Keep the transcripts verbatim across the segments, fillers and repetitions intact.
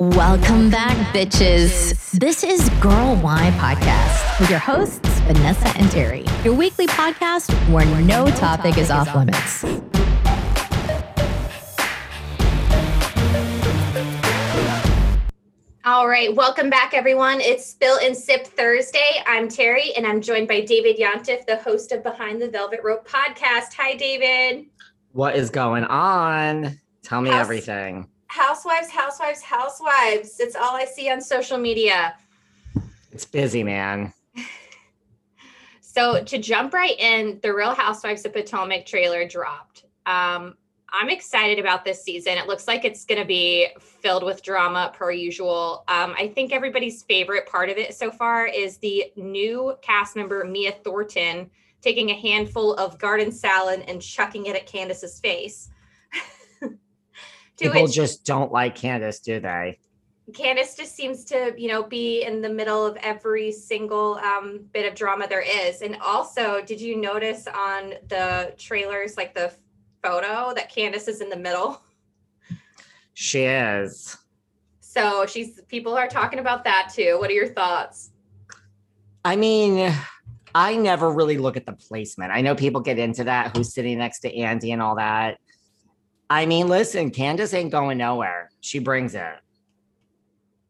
Welcome back, bitches. This is Girl Why Podcast with your hosts, Vanessa and Terry, your weekly podcast where no topic is off limits. All right. Welcome back, everyone. It's Spill and Sip Thursday. I'm Terry, and I'm joined by David Yontef, the host of Behind the Velvet Rope Podcast. Hi, David. What is going on? Tell me House- everything. Housewives, housewives, housewives. It's all I see on social media. It's busy, man. So to jump right in, the Real Housewives of Potomac trailer dropped. Um, I'm excited about this season. It looks like it's going to be filled with drama per usual. Um, I think everybody's favorite part of it so far is the new cast member, Mia Thornton, taking a handful of garden salad and chucking it at Candiace's face. People just don't like Candiace, do they? Candiace just seems to, you know, be in the middle of every single um, bit of drama there is. And also, did you notice on the trailers, like the photo, that Candiace is in the middle? She is. So she's. People are talking about that too. What are your thoughts? I mean, I never really look at the placement. I know people get into that, who's sitting next to Andy and all that. I mean, listen, Candiace ain't going nowhere. She brings it.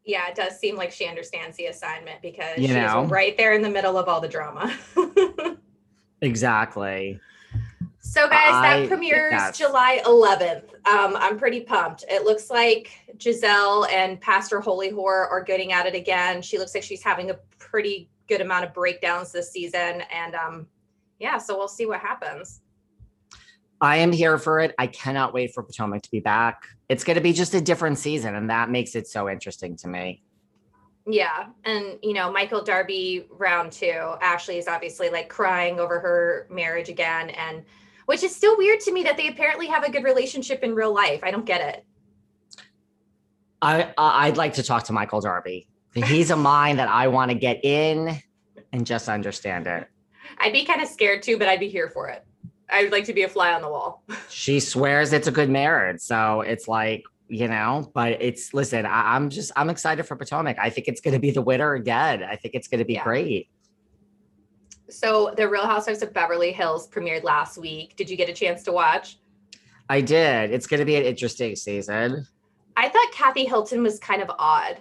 Yeah, it does seem like she understands the assignment because you she's know. right there in the middle of all the drama. Exactly. So guys, I, that premieres yes. July eleventh. Um, I'm pretty pumped. It looks like Giselle and Pastor Holy Whore are getting at it again. She looks like she's having a pretty good amount of breakdowns this season. And um, yeah, so we'll see what happens. I am here for it. I cannot wait for Potomac to be back. It's going to be just a different season, and that makes it so interesting to me. Yeah, and, you know, Michael Darby round two. Ashley is obviously, like, crying over her marriage again, and which is still weird to me that they apparently have a good relationship in real life. I don't get it. I, I'd like to talk to Michael Darby. He's a mind that I want to get in and just understand it. I'd be kind of scared, too, but I'd be here for it. I would like to be a fly on the wall. She swears it's a good marriage. So it's like, you know, but it's, listen, I, I'm just, I'm excited for Potomac. I think it's going to be the winner again. I think it's going to be yeah. great. So the Real Housewives of Beverly Hills premiered last week. Did you get a chance to watch? I did. It's going to be an interesting season. I thought Kathy Hilton was kind of odd.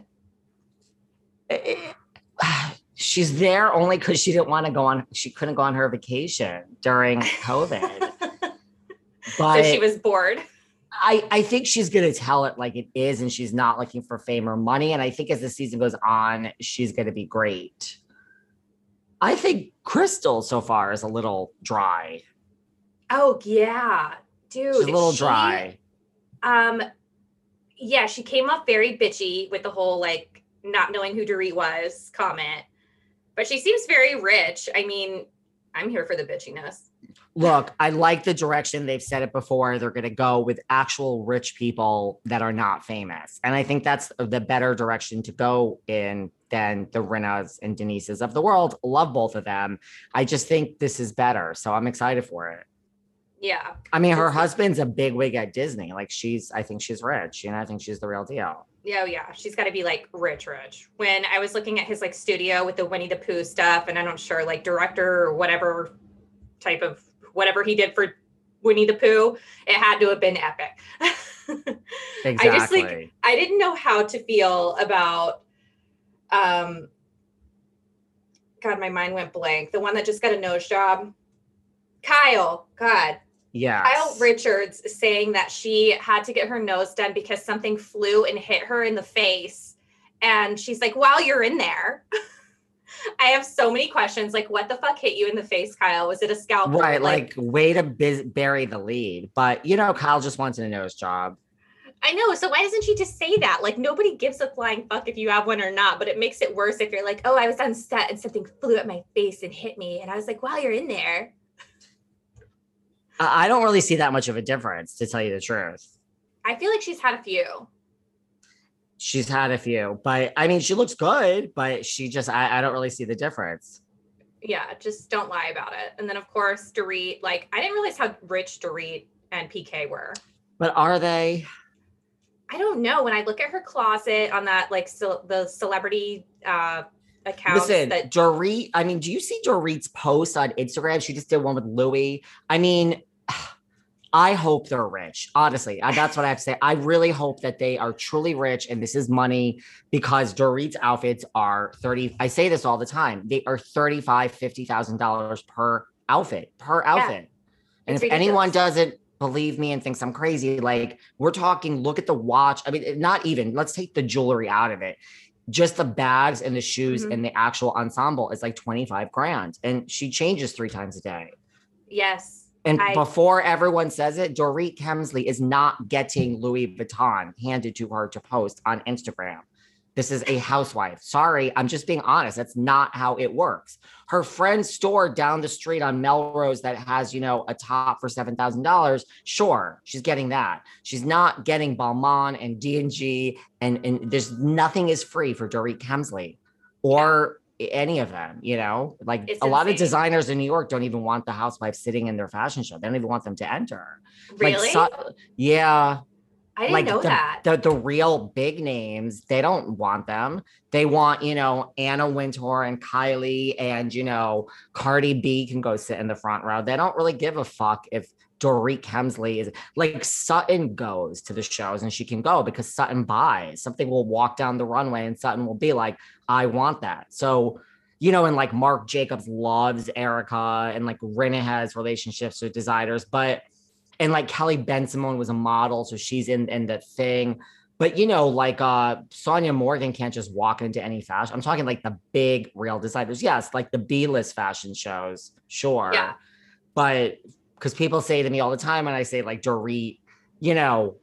She's there only because she didn't want to go on. She couldn't go on her vacation during COVID. But so she was bored. I, I think she's going to tell it like it is. And she's not looking for fame or money. And I think as the season goes on, she's going to be great. I think Crystal so far is a little dry. Oh, yeah, dude. She's a little she, dry. Um, Yeah, she came off very bitchy with the whole like not knowing who Dorit was comment. But she seems very rich. I mean, I'm here for the bitchiness. Look, I like the direction. They've said it before. They're going to go with actual rich people that are not famous. And I think that's the better direction to go in than the Renas and Denises of the world. Love both of them. I just think this is better. So I'm excited for it. Yeah. I mean, her husband's a bigwig at Disney. Like she's, I think she's rich. You know, I think she's the real deal. Yeah, yeah. She's got to be like rich, rich. When I was looking at his like studio with the Winnie the Pooh stuff, and I'm not sure like director or whatever type of whatever he did for Winnie the Pooh, it had to have been epic. Exactly. I just like, I didn't know how to feel about, um, God, my mind went blank. The one that just got a nose job. Kyle, God. Yeah. Kyle Richards saying that she had to get her nose done because something flew and hit her in the face. And she's like, while you're in there, I have so many questions. Like, what the fuck hit you in the face, Kyle? Was it a scalpel? Right. Like, like way to biz- bury the lead. But, you know, Kyle just wants a nose job. I know. So why doesn't she just say that? Like, nobody gives a flying fuck if you have one or not. But it makes it worse if you're like, oh, I was on set and something flew at my face and hit me. And I was like, while you're in there. I don't really see that much of a difference, to tell you the truth. I feel like she's had a few. She's had a few, but I mean, she looks good, but she just, I, I don't really see the difference. Yeah, just don't lie about it. And then of course, Dorit, like, I didn't realize how rich Dorit and P K were. But are they? I don't know. When I look at her closet on that, like ce- the celebrity uh, account. Listen, that- Dorit, I mean, do you see Dorit's post on Instagram? She just did one with Louis. I mean, I hope they're rich. Honestly, that's what I have to say. I really hope that they are truly rich and this is money, because Dorit's outfits are thirty. I say this all the time. They are thirty-five thousand dollars, fifty thousand dollars per outfit, per outfit. Yeah. And it's if ridiculous. Anyone doesn't believe me and thinks I'm crazy, like we're talking, look at the watch. I mean, not even, let's take the jewelry out of it. Just the bags and the shoes mm-hmm. and the actual ensemble is like twenty-five grand. And she changes three times a day. Yes. And I, before everyone says it, Dorit Kemsley is not getting Louis Vuitton handed to her to post on Instagram. This is a housewife. Sorry, I'm just being honest. That's not how it works. Her friend's store down the street on Melrose that has, you know, a top for seven thousand dollars. Sure, she's getting that. She's not getting Balmain and D and G. And, and there's nothing is free for Dorit Kemsley or any of them, you know, like it's a insane. Lot of designers in New York don't even want the housewives sitting in their fashion show. They don't even want them to enter. Really? Like, so, yeah. I didn't like know the, that. The, the real big names, they don't want them. They want, you know, Anna Wintour and Kylie and, you know, Cardi B can go sit in the front row. They don't really give a fuck if Dorit Kemsley is like Sutton goes to the shows and she can go because Sutton buys something will walk down the runway and Sutton will be like, I want that. So, you know, and like Marc Jacobs loves Erica and like Rinna has relationships with designers, but, and like Kelly Ben Simone was a model. So she's in, in the thing, but you know, like uh, Sonja Morgan can't just walk into any fashion. I'm talking like the big real designers. Yes. Like the B-list fashion shows. Sure. Yeah. But because people say to me all the time, and I say like Dorit, you know,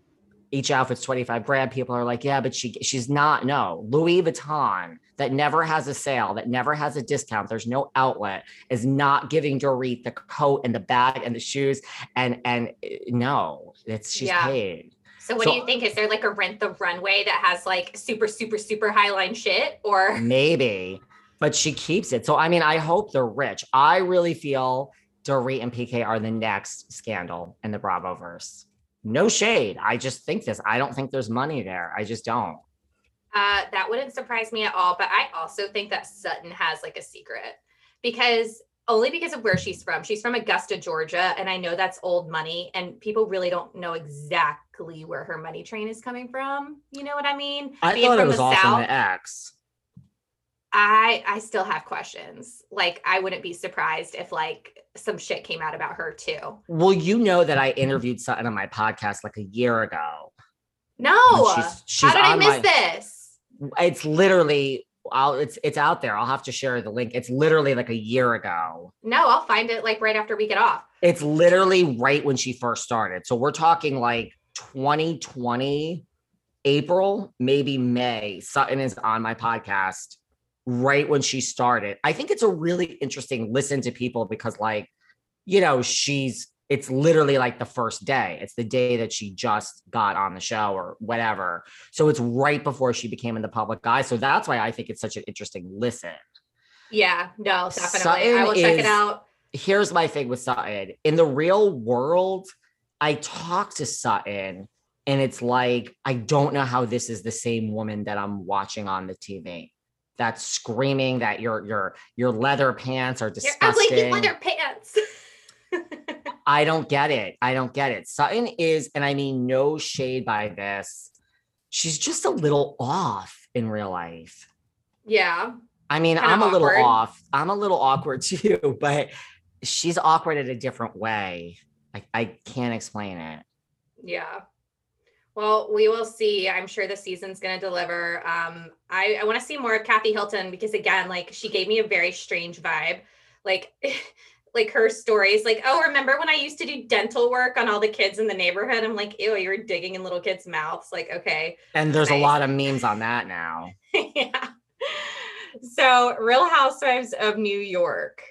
each outfit's twenty-five grand. People are like, yeah, but she she's not. No, Louis Vuitton that never has a sale, that never has a discount. There's no outlet is not giving Dorit the coat and the bag and the shoes and and no, it's she's yeah. paid. So what so, do you think? Is there like a Rent the Runway that has like super super super high line shit or maybe, but she keeps it. So I mean, I hope they're rich. I really feel. Dorit and P K are the next scandal in the Bravoverse. No shade. I just think this. I don't think there's money there. I just don't. Uh, that wouldn't surprise me at all. But I also think that Sutton has like a secret because only because of where she's from. She's from Augusta, Georgia. And I know that's old money and people really don't know exactly where her money train is coming from. You know what I mean? I Being thought from it was all from the X. I, I still have questions. Like, I wouldn't be surprised if like some shit came out about her too. Well, you know that I interviewed Sutton on my podcast like a year ago. No. She's, she's How did I miss my, this? It's literally, I'll, it's, it's out there. I'll have to share the link. It's literally like a year ago. No, I'll find it like right after we get off. It's literally right when she first started. So we're talking like twenty twenty, April, maybe May. Sutton is on my podcast. Right when she started. I think it's a really interesting listen to people because like, you know, she's, it's literally like the first day. It's the day that she just got on the show or whatever. So it's right before she became in the public eye. So that's why I think it's such an interesting listen. Yeah, no, definitely. Sutton I will check is, it out. Here's my thing with Sutton. In the real world, I talk to Sutton and it's like, I don't know how this is the same woman that I'm watching on the T V. That's screaming that your your your leather pants are disgusting. Your ugly leather pants. I don't get it. I don't get it. Sutton is, and I mean no shade by this. She's just a little off in real life. Yeah. I mean, kind I'm a little off. I'm a little awkward too, but she's awkward in a different way. I, I can't explain it. Yeah. Well, we will see. I'm sure the season's going to deliver. Um, I, I want to see more of Kathy Hilton because again, like she gave me a very strange vibe. Like, like her stories like, oh, remember when I used to do dental work on all the kids in the neighborhood? I'm like, ew, you were digging in little kids' mouths. Like, okay. And there's nice. A lot of memes on that now. Yeah. So Real Housewives of New York.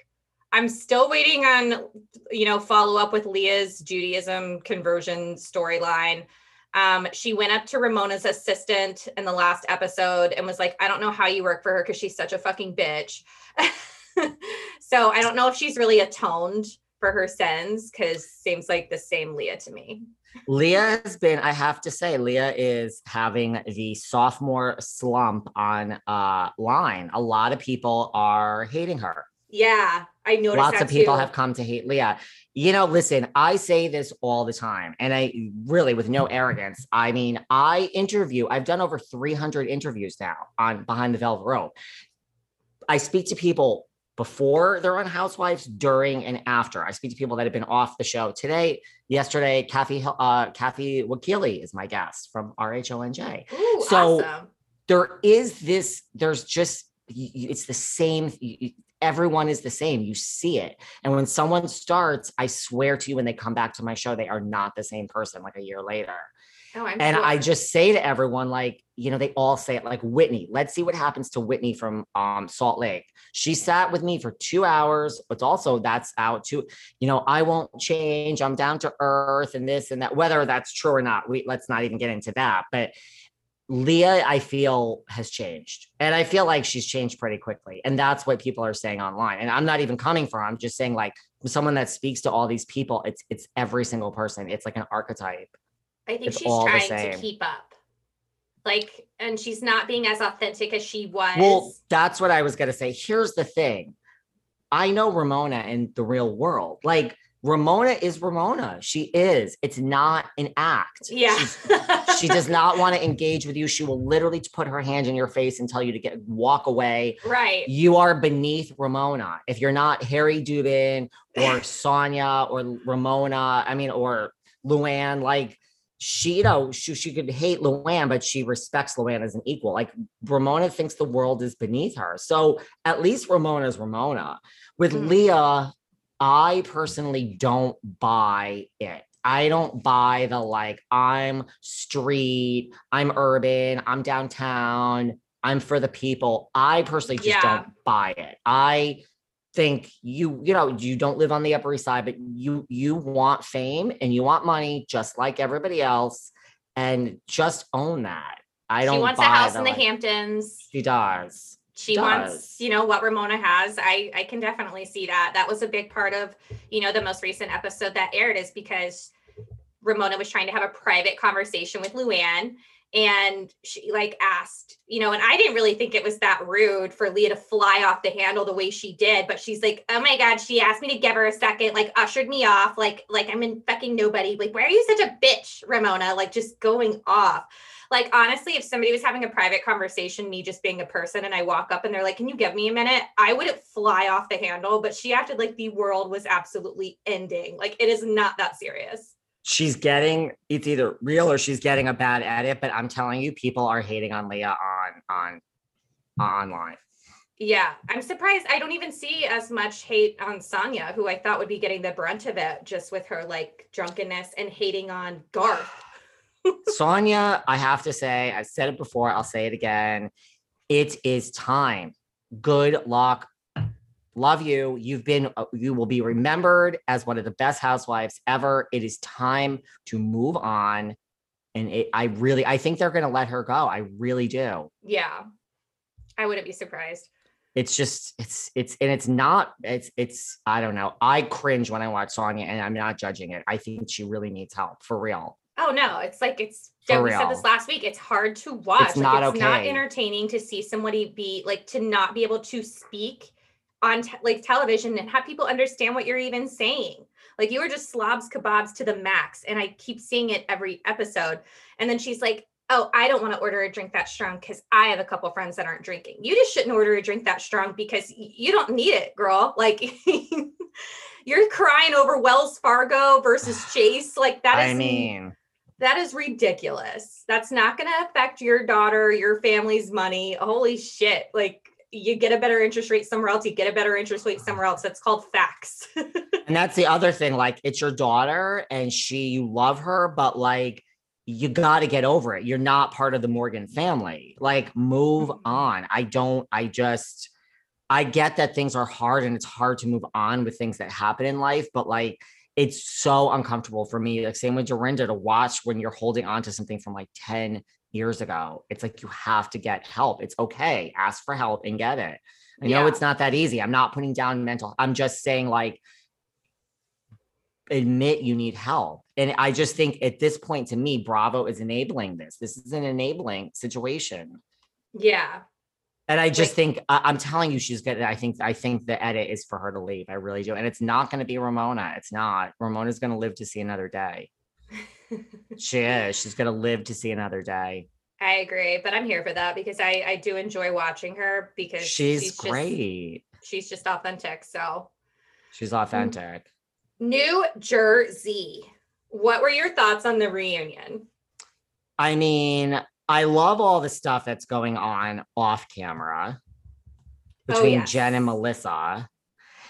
I'm still waiting on, you know, follow up with Leah's Judaism conversion storyline. Um, she went up to Ramona's assistant in the last episode and was like, I don't know how you work for her because she's such a fucking bitch. So I don't know if she's really atoned for her sins because seems like the same Leah to me. Leah has been, I have to say, Leah is having the sophomore slump on uh, line. A lot of people are hating her. Yeah, I noticed Lots that Lots of people too. have come to hate Leah. You know, listen, I say this all the time, and I really, with no arrogance, I mean, I interview, I've done over three hundred interviews now on Behind the Velvet Rope. I speak to people before they're on Housewives, during, and after. I speak to people that have been off the show today, yesterday. Kathy uh, Kathy Wakile is my guest from R H O N J. Ooh, so awesome. There is this, there's just, it's the same, everyone is the same. You see it. And when someone starts, I swear to you, when they come back to my show, they are not the same person like a year later. Oh, I'm and sure. I just say to everyone, like, you know, they all say it, like Whitney. Let's see what happens to Whitney from um, Salt Lake. She sat with me for two hours. It's also that's out too. You know, I won't change. I'm down to earth and this and that, whether that's true or not. We let's not even get into that. But Leah, I feel, has changed. And I feel like she's changed pretty quickly. And that's what people are saying online. And I'm not even coming for her. I'm just saying, like, someone that speaks to all these people, it's it's every single person. It's like an archetype. I think it's she's trying to keep up. Like, and she's not being as authentic as she was. Well, that's what I was going to say. Here's the thing. I know Ramona in the real world. Like, Ramona is Ramona. She is. It's not an act. Yeah. She does not want to engage with you. She will literally put her hand in your face and tell you to get walk away. Right. You are beneath Ramona. If you're not Harry Dubin or Sonja or Ramona, I mean, or Luann, like, She, you know, she, she could hate Luann, but she respects Luann as an equal. Like, Ramona thinks the world is beneath her. So at least Ramona's Ramona. With mm. Leah, I personally don't buy it. I don't buy the, like, I'm street, I'm urban, I'm downtown, I'm for the people. I personally just yeah. don't buy it. I think you, you know, you don't live on the Upper East Side, but you, you want fame and you want money just like everybody else, and just own that. I don't She wants a house the, in the like, Hamptons. She does. She does. wants, you know, what Ramona has. I, I can definitely see that. That was a big part of, you know, the most recent episode that aired, is because Ramona was trying to have a private conversation with Luann. And she, like, asked, you know, and I didn't really think it was that rude for Leah to fly off the handle the way she did. But she's like, oh, my God, she asked me to give her a second, like, ushered me off. Like, like I'm in fucking nobody. Like, why are you such a bitch, Ramona? Like, just going off. Like, honestly, if somebody was having a private conversation, me just being a person, and I walk up and they're like, can you give me a minute? I wouldn't fly off the handle. But she acted like the world was absolutely ending. Like, it is not that serious. She's getting, it's either real or she's getting a bad edit, but I'm telling you, people are hating on Leah on, on, online. Yeah. I'm surprised. I don't even see as much hate on Sonja, who I thought would be getting the brunt of it just with her, like, drunkenness and hating on Garth. Sonja, I have to say, I've said it before, I'll say it again. It is time. Good luck. Love you. You've been, you will be remembered as one of the best housewives ever. It is time to move on. And it, I really, I think they're going to let her go. I really do. Yeah. I wouldn't be surprised. It's just, it's, it's, and it's not, it's, it's, I don't know. I cringe when I watch Sonja, and I'm not judging it. I think she really needs help, for real. Oh no, it's like, it's, yeah, we said this last week, it's hard to watch. It's, like, not, it's okay. not entertaining to see somebody be like, to not be able to speak on te- like television and have people understand what you're even saying. Like, you were just slobs kebabs to the max. And I keep seeing it every episode. And then she's like, oh, I don't want to order a drink that strong because I have a couple friends that aren't drinking. You just shouldn't order a drink that strong because y- you don't need it, girl. Like, you're crying over Wells Fargo versus Chase. Like, that is, I mean, that is ridiculous. That's not going to affect your daughter, your family's money. Holy shit. Like, you get a better interest rate somewhere else. You get a better interest rate somewhere else. That's called facts. And that's the other thing. Like, it's your daughter and she, you love her, but, like, you got to get over it. You're not part of the Morgan family. Like, move on. I don't, I just, I get that things are hard and it's hard to move on with things that happen in life, but, like, it's so uncomfortable for me. Like, same with Dorinda, to watch when you're holding on to something from, like, ten years ago. It's like, you have to get help. It's okay. Ask for help and get it. I know yeah. It's not that easy. I'm not putting down mental. I'm just saying, like, admit you need help. And I just think at this point, to me, Bravo is enabling this. This is an enabling situation. Yeah. And I just like, think, uh, I'm telling you, she's gonna, I think, I think the edit is for her to leave. I really do. And it's not going to be Ramona. It's not. Ramona's going to live to see another day. She is. She's going to live to see another day. I agree. But I'm here for that because I, I do enjoy watching her because she's, she's great. Just, she's just authentic. So she's authentic. New Jersey. What were your thoughts on the reunion? I mean, I love all the stuff that's going on off camera between oh, yes. Jen and Melissa.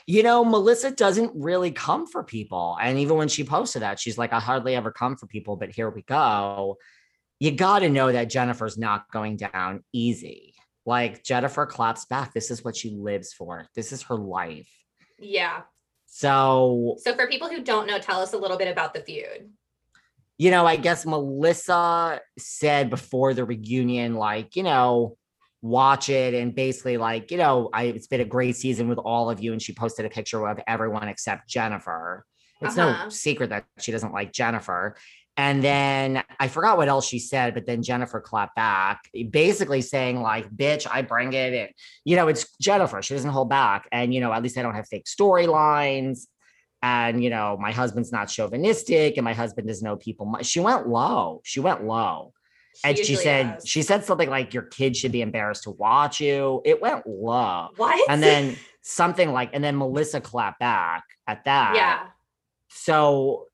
You know, Melissa doesn't really come for people. And even when she posted that, she's like, I hardly ever come for people, but here we go. You got to know that Jennifer's not going down easy. Like Jennifer claps back. This is what she lives for. This is her life. Yeah. So, so for people who don't know, tell us a little bit about the feud. You know, I guess Melissa said before the reunion, like, you know, watch it. And basically like, you know, I, it's been a great season with all of you. And she posted a picture of everyone except Jennifer. It's uh-huh. no secret that she doesn't like Jennifer. And then I forgot what else she said, but then Jennifer clapped back, basically saying like, bitch, I bring it in. You know, it's Jennifer. She doesn't hold back. And, you know, at least I don't have fake storylines. And, you know, my husband's not chauvinistic and my husband doesn't know people much. She went low. She went low. She and she said, does. she said something like your kid should be embarrassed to watch you. It went low. What? And then something like, and then Melissa clapped back at that. Yeah. So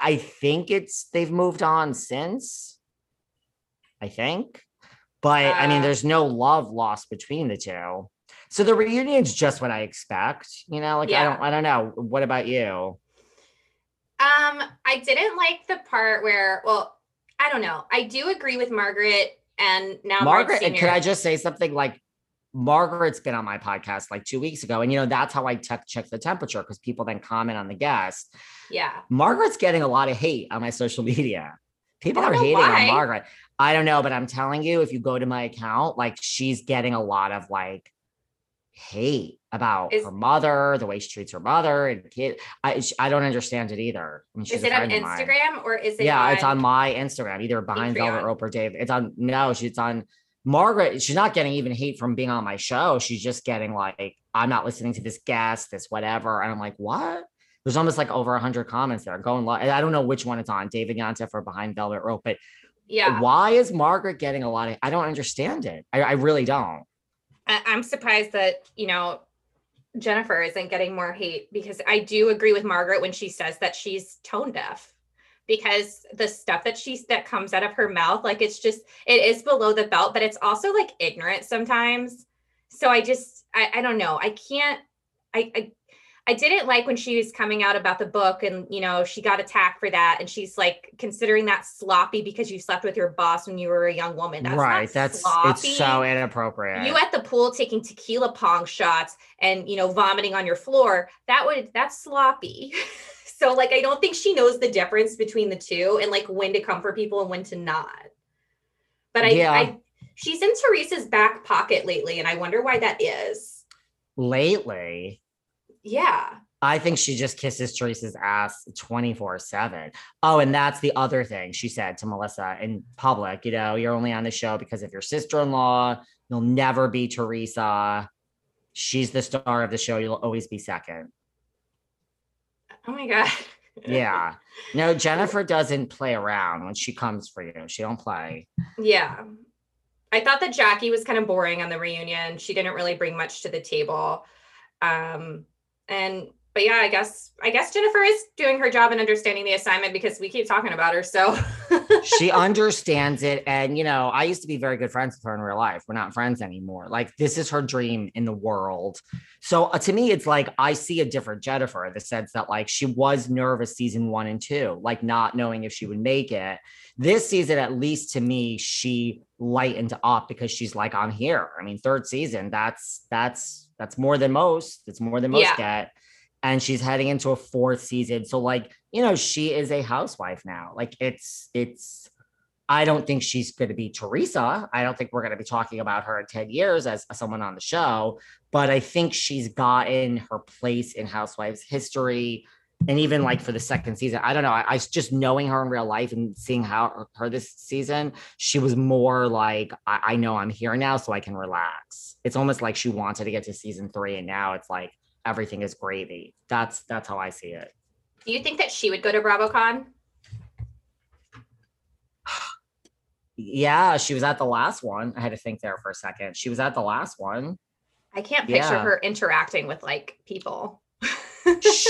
I think it's, they've moved on since, I think. But uh, I mean, there's no love lost between the two. So the reunion's just what I expect, you know, like, yeah. I don't, I don't know. What about you? Um, I didn't like the part where, well, I don't know. I do agree with Margaret and now Margaret. And could I just say something like, Margaret's been on my podcast like two weeks ago. And, you know, that's how I tech check the temperature because people then comment on the guest. Yeah. Margaret's getting a lot of hate on my social media. People are hating why. on Margaret. I don't know, but I'm telling you, if you go to my account, like she's getting a lot of like hate about is, her mother, the way she treats her mother and kid. I I don't understand it either. I mean, is it on Instagram or is it? Yeah, on it's on my Instagram, either Behind Velvet Rope or Dave. It's on, no, she's on Margaret, she's not getting even hate from being on my show. She's just getting like, I'm not listening to this guest, this whatever. And I'm like, what? There's almost like over one hundred comments that are going live. I don't know which one it's on, David Yontef or Behind Velvet Rope. But yeah, why is Margaret getting a lot of, I don't understand it. I, I really don't. I, I'm surprised that, you know, Jennifer isn't getting more hate because I do agree with Margaret when she says that she's tone deaf. Because the stuff that she's, that comes out of her mouth, like it's just, it is below the belt, but it's also like ignorant sometimes. So I just, I, I don't know. I can't, I, I, I didn't like when she was coming out about the book and, you know, she got attacked for that. And she's like, considering that sloppy because you slept with your boss when you were a young woman. That's right. Not that's sloppy. It's so inappropriate. You at the pool taking tequila pong shots and, you know, vomiting on your floor. That would, that's sloppy. So like, I don't think she knows the difference between the two and like when to come for people and when to not. But I, yeah. I, she's in Teresa's back pocket lately. And I wonder why that is. Lately? Yeah. I think she just kisses Teresa's ass twenty-four seven. Oh, and that's the other thing she said to Melissa in public, you know, you're only on the show because of your sister-in-law. You'll never be Teresa. She's the star of the show. You'll always be second. Oh my God. Yeah. No, Jennifer doesn't play around when she comes for you. She don't play. Yeah. I thought that Jackie was kind of boring on the reunion. She didn't really bring much to the table. Um, and, but yeah, I guess, I guess Jennifer is doing her job and understanding the assignment because we keep talking about her. So she understands it. And, you know, I used to be very good friends with her in real life. We're not friends anymore. Like this is her dream in the world. So uh, to me, it's like, I see a different Jennifer in the sense that like, she was nervous season one and two, like not knowing if she would make it. This season, at least to me, she lightened up because she's like, I'm here. I mean, third season, that's, that's, that's more than most. It's more than most yeah. get. And she's heading into a fourth season. So like, you know, she is a housewife now. Like it's, it's, I don't think she's going to be Teresa. I don't think we're going to be talking about her in ten years as someone on the show, but I think she's gotten her place in Housewives history. And even like for the second season, I don't know. I, I just knowing her in real life and seeing how her, her this season, she was more like, I, I know I'm here now, so I can relax. It's almost like she wanted to get to season three, and now it's like everything is gravy. That's that's how I see it. Do you think that she would go to BravoCon? Yeah, she was at the last one. I had to think there for a second. She was at the last one. I can't picture yeah. her interacting with like people.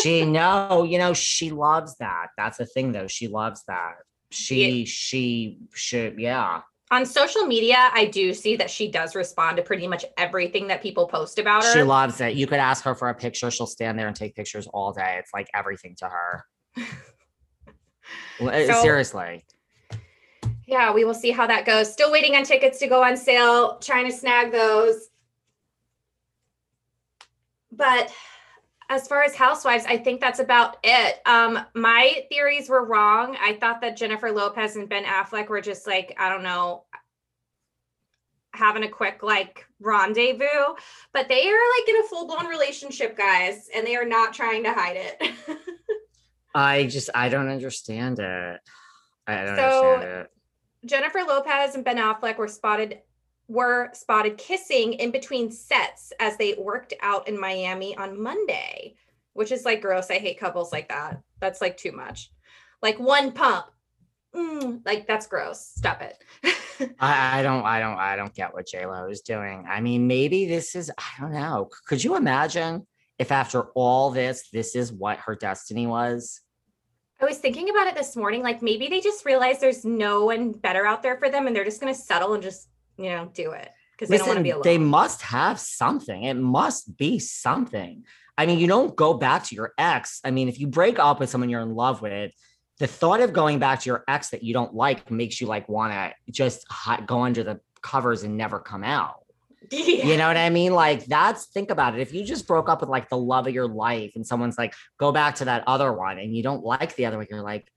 she no, you know, she loves that. That's the thing though. She loves that. She, yeah. she should, yeah. On social media, I do see that she does respond to pretty much everything that people post about her. She loves it. You could ask her for a picture. She'll stand there and take pictures all day. It's like everything to her. so- Seriously. Yeah, we will see how that goes. Still waiting on tickets to go on sale, trying to snag those. But as far as Housewives, I think that's about it. Um, my theories were wrong. I thought that Jennifer Lopez and Ben Affleck were just like, I don't know, having a quick like rendezvous, but they are like in a full-blown relationship, guys, and they are not trying to hide it. I just, I don't understand it. I don't so, understand it. Jennifer Lopez and Ben Affleck were spotted were spotted kissing in between sets as they worked out in Miami on Monday, which is like gross. I hate couples like that. That's like too much. Like one pump. Mm, like that's gross. Stop it. I, I don't, I don't, I don't get what J-Lo is doing. I mean, maybe this is, I don't know. Could you imagine if after all this, this is what her destiny was? I was thinking about it this morning, like maybe they just realize there's no one better out there for them and they're just going to settle and just, you know, do it because they don't want to be alone. They must have something. It must be something. I mean, you don't go back to your ex. I mean, if you break up with someone you're in love with, the thought of going back to your ex that you don't like makes you like want to just go under the covers and never come out. Yeah. You know what I mean? Like that's, think about it. If you just broke up with like the love of your life and someone's like, go back to that other one and you don't like the other one, you're like,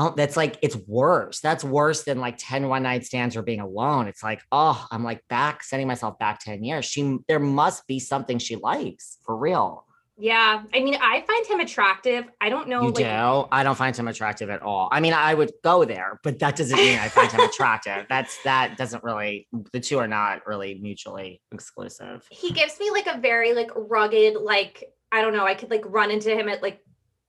oh, that's like, it's worse. That's worse than like ten one night stands or being alone. It's like, oh, I'm like back, sending myself back ten years. She, there must be something she likes for real. Yeah. I mean, I find him attractive. I don't know. You like, do? I don't find him attractive at all. I mean, I would go there, but that doesn't mean I find him attractive. That's, that doesn't really, the two are not really mutually exclusive. He gives me like a very like rugged, like, I don't know. I could like run into him at like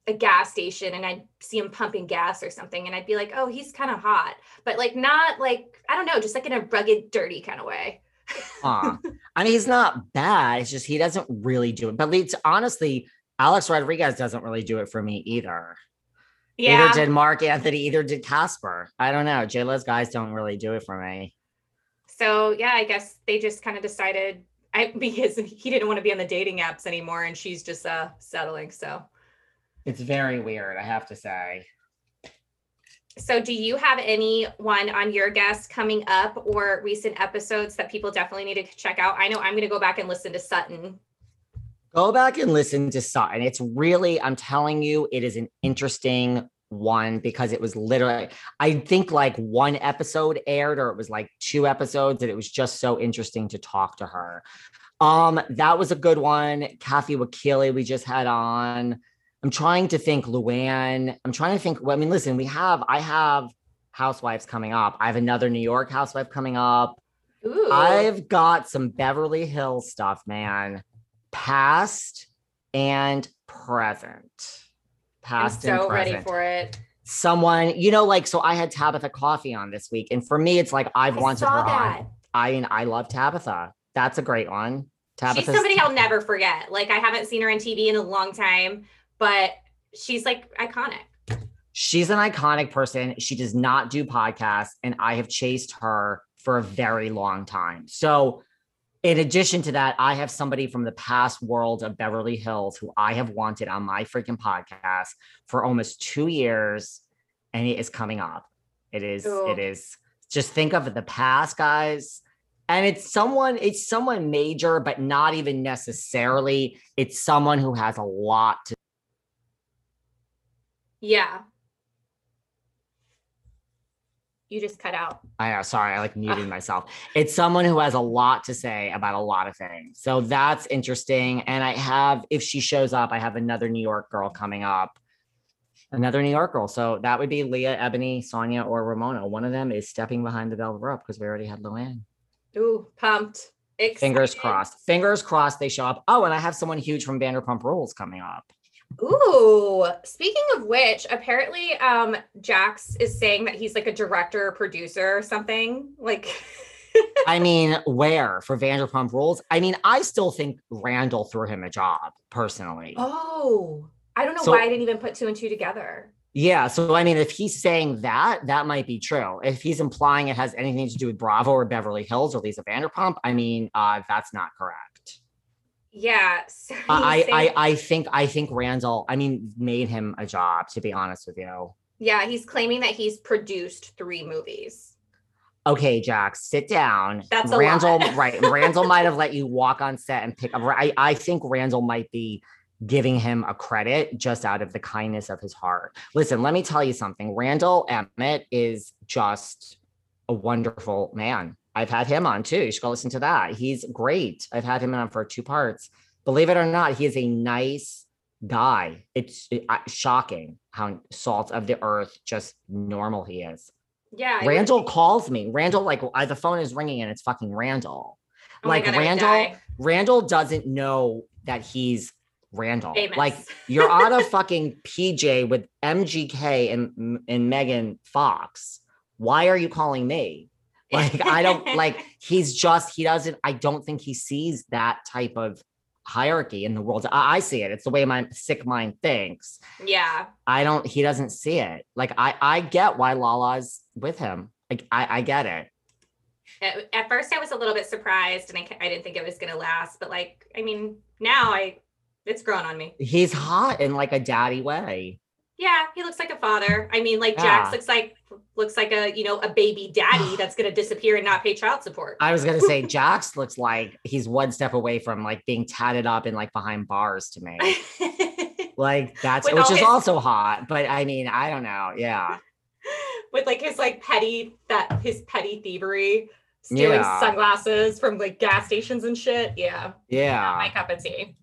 a gas station and I'd see him pumping gas or something. And I'd be like, oh, he's kind of hot, but like, not like, I don't know, just like in a rugged, dirty kind of way. uh, I mean, he's not bad. It's just he doesn't really do it. But leads, honestly, Alex Rodriguez doesn't really do it for me either. Yeah. Either did Mark Anthony, either did Casper. I don't know. J-Lo's guys don't really do it for me. So, yeah, I guess they just kind of decided I, because he didn't want to be on the dating apps anymore, and she's just uh, settling. So it's very weird, I have to say. So do you have anyone on your guests coming up or recent episodes that people definitely need to check out? I know I'm going to go back and listen to Sutton. Go back and listen to Sutton. It's really, I'm telling you, it is an interesting one because it was literally, I think like one episode aired or it was like two episodes and it was just so interesting to talk to her. Um, that was a good one. Kathy Wakile we just had on. I'm trying to think, Luann. I'm trying to think. Well, I mean, listen, we have, I have housewives coming up. I have another New York housewife coming up. Ooh. I've got some Beverly Hills stuff, man. Past and present. Past and present. I'm so ready for it. Someone, you know, like, so I had Tabitha Coffey on this week. And for me, it's like, I've I wanted her that. on. I mean, I love Tabitha. That's a great one. Tabitha's- She's somebody I'll never forget. Like, I haven't seen her on T V in a long time. But she's like iconic. She's an iconic person. She does not do podcasts. And I have chased her for a very long time. So in addition to that, I have somebody from the past world of Beverly Hills who I have wanted on my freaking podcast for almost two years. And it is coming up. It is, Ooh. it is. Just think of the past, guys. And it's someone, it's someone major, but not even necessarily. It's someone who has a lot to. Yeah. You just cut out. I know. Sorry. I like muted myself. It's someone who has a lot to say about a lot of things. So that's interesting. And I have, if she shows up, I have another New York girl coming up. Another New York girl. So that would be Leah, Ebony, Sonja, or Ramona. One of them is stepping behind the velvet rope because we already had Luann. Ooh, pumped. Excited. Fingers crossed. Fingers crossed they show up. Oh, and I have someone huge from Vanderpump Rules coming up. Ooh, speaking of which, apparently um, Jax is saying that he's like a director, producer or something. Like, I mean, where for Vanderpump Rules? I mean, I still think Randall threw him a job personally. Oh, I don't know so, why I didn't even put two and two together. Yeah. So, I mean, if he's saying that, that might be true. If he's implying it has anything to do with Bravo or Beverly Hills or Lisa Vanderpump, I mean, uh, that's not correct. Yeah. So I, saying, I, I think, I think Randall, I mean, made him a job, to be honest with you. Yeah. He's claiming that he's produced three movies. Okay, Jax, sit down. That's a Randall, lot. Right. Randall might've let you walk on set and pick up. I, I think Randall might be giving him a credit just out of the kindness of his heart. Listen, let me tell you something. Randall Emmett is just a wonderful man. I've had him on too. You should go listen to that. He's great. I've had him on for two parts. Believe it or not, he is a nice guy. It's it, uh, shocking how salt of the earth, just normal he is. Yeah. Randall calls me. Randall, like I, the phone is ringing and it's fucking Randall. Oh like God, Randall, Randall doesn't know that he's Randall. Famous. Like you're on a fucking P J with M G K and, and Megan Fox. Why are you calling me? Like, I don't like, he's just, he doesn't, I don't think he sees that type of hierarchy in the world. I, I see it. It's the way my sick mind thinks. Yeah. I don't, he doesn't see it. Like, I, I get why Lala's with him. Like, I, I get it. At, at first I was a little bit surprised and I, I didn't think it was going to last, but like, I mean, now I, it's grown on me. He's hot in like a daddy way. Yeah, he looks like a father. I mean, like yeah. Jax looks like looks like a, you know, a baby daddy that's going to disappear and not pay child support. I was going to say Jax looks like he's one step away from like being tatted up and like behind bars to me. Like that's, with which is his, also hot. But I mean, I don't know. Yeah. With like his like petty, that his petty thievery, stealing yeah. sunglasses from like gas stations and shit. Yeah. Yeah. Not my cup of tea.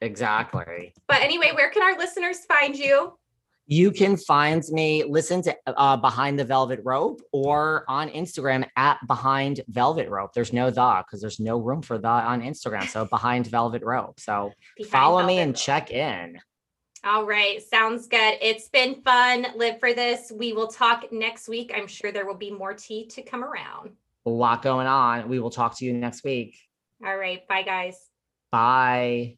Exactly. But anyway, where can our listeners find you? You can find me, listen to uh, Behind the Velvet Rope or on Instagram at Behind Velvet Rope. There's no the, because there's no room for the on Instagram. So Behind Velvet Rope. So Behind follow Velvet me and Rope. Check in. All right. Sounds good. It's been fun. Live for this. We will talk next week. I'm sure there will be more tea to come around. A lot going on. We will talk to you next week. All right. Bye, guys. Bye.